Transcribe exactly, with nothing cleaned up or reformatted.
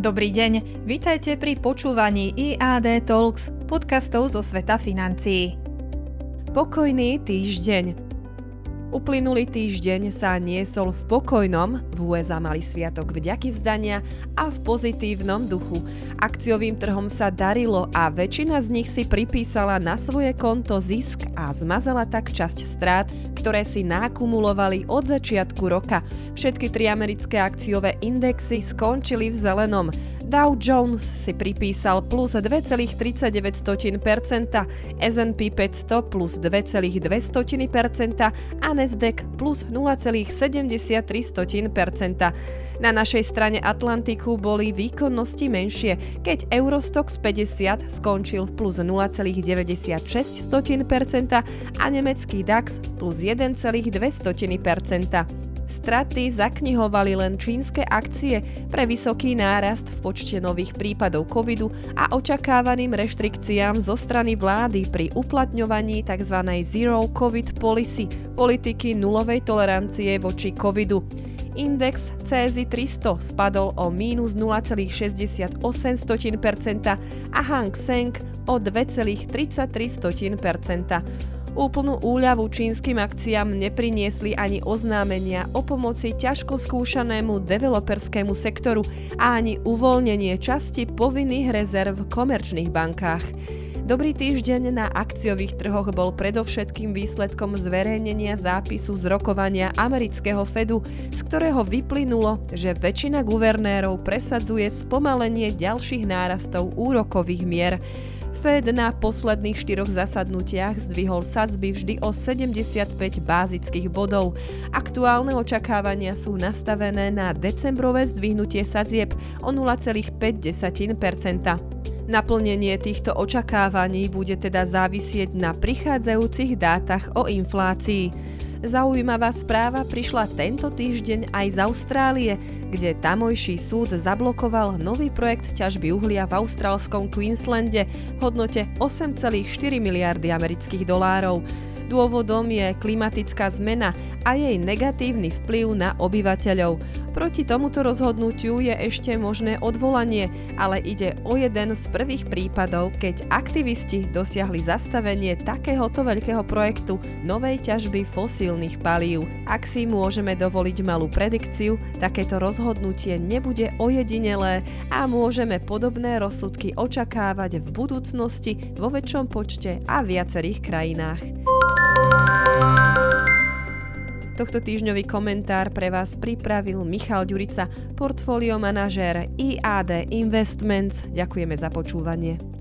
Dobrý deň, vitajte pri počúvaní í á dé Talks, podcastov zo sveta financií. Pokojný týždeň. Uplynulý týždeň sa niesol v pokojnom, v ú es á mali sviatok vďaky vzdania a v pozitívnom duchu. Akciovým trhom sa darilo a väčšina z nich si pripísala na svoje konto zisk a zmazala tak časť strát, ktoré si nakumulovali od začiatku roka. Všetky tri americké akciové indexy skončili v zelenom. Dow Jones si pripísal plus dva celé tridsaťdeväť percenta, es end pí päťsto plus dva celé dve percenta a NASDAQ plus nula celá sedemdesiattri percenta. Na našej strane Atlantiku boli výkonnosti menšie, keď Eurostoxx päťdesiat skončil plus nula celá deväťdesiatšesť percenta a nemecký DAX plus jeden celá dve percenta. Straty zaknihovali len čínske akcie pre vysoký nárast v počte nových prípadov covidu a očakávaným reštrikciám zo strany vlády pri uplatňovaní tzv. Zero COVID policy, politiky nulovej tolerancie voči covidu. Index cé es í tristo spadol o mínus nula celá šesťdesiatosem percenta a Hang Seng o dva celé tridsaťtri percenta. Úplnú úľavu čínskym akciám nepriniesli ani oznámenia o pomoci ťažko skúšanému developerskému sektoru a ani uvoľnenie časti povinných rezerv v komerčných bankách. Dobrý týždeň na akciových trhoch bol predovšetkým výsledkom zverejnenia zápisu z rokovania amerického Fedu, z ktorého vyplynulo, že väčšina guvernérov presadzuje spomalenie ďalších nárastov úrokových mier. Fed na posledných štyroch zasadnutiach zdvihol sadzby vždy o sedemdesiatpäť bázických bodov. Aktuálne očakávania sú nastavené na decembrové zdvihnutie sadzieb o nula celá päť percenta. Naplnenie týchto očakávaní bude teda závisieť na prichádzajúcich dátach o inflácii. Zaujímavá správa prišla tento týždeň aj z Austrálie, kde tamojší súd zablokoval nový projekt ťažby uhlia v austrálskom Queenslande v hodnote osem celá štyri miliardy amerických dolárov. Dôvodom je klimatická zmena a jej negatívny vplyv na obyvateľov. Proti tomuto rozhodnutiu je ešte možné odvolanie, ale ide o jeden z prvých prípadov, keď aktivisti dosiahli zastavenie takéhoto veľkého projektu novej ťažby fosílnych palív. Ak si môžeme dovoliť malú predikciu, takéto rozhodnutie nebude ojedinelé a môžeme podobné rozsudky očakávať v budúcnosti vo väčšom počte a viacerých krajinách. Tohto týždňový komentár pre vás pripravil Michal Ďurica, portfólio manažér í á dé Investments. Ďakujeme za počúvanie.